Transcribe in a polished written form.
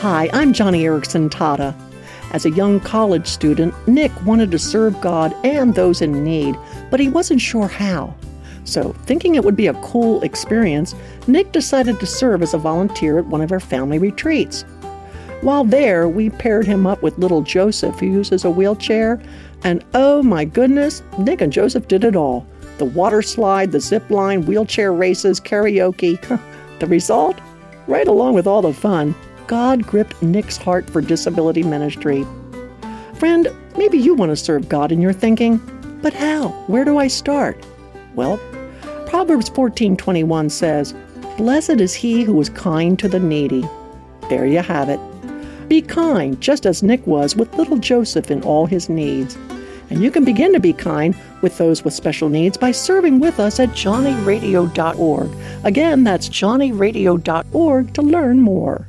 Hi, I'm Joni Eareckson Tada. As a young college student, Nick wanted to serve God and those in need, but he wasn't sure how. So, thinking it would be a cool experience, Nick decided to serve as a volunteer at one of our family retreats. While there, we paired him up with little Joseph, who uses a wheelchair, and oh my goodness, Nick and Joseph did it all. The water slide, the zip line, wheelchair races, karaoke. The result? Right along with all the fun, God gripped Nick's heart for disability ministry. Friend, maybe you want to serve God and you're thinking, but how? Where do I start? Well, Proverbs 14:21 says, "Blessed is he who is kind to the needy." There you have it. Be kind, just as Nick was with little Joseph in all his needs. And you can begin to be kind with those with special needs by serving with us at JohnnyRadio.org. Again, that's JohnnyRadio.org to learn more.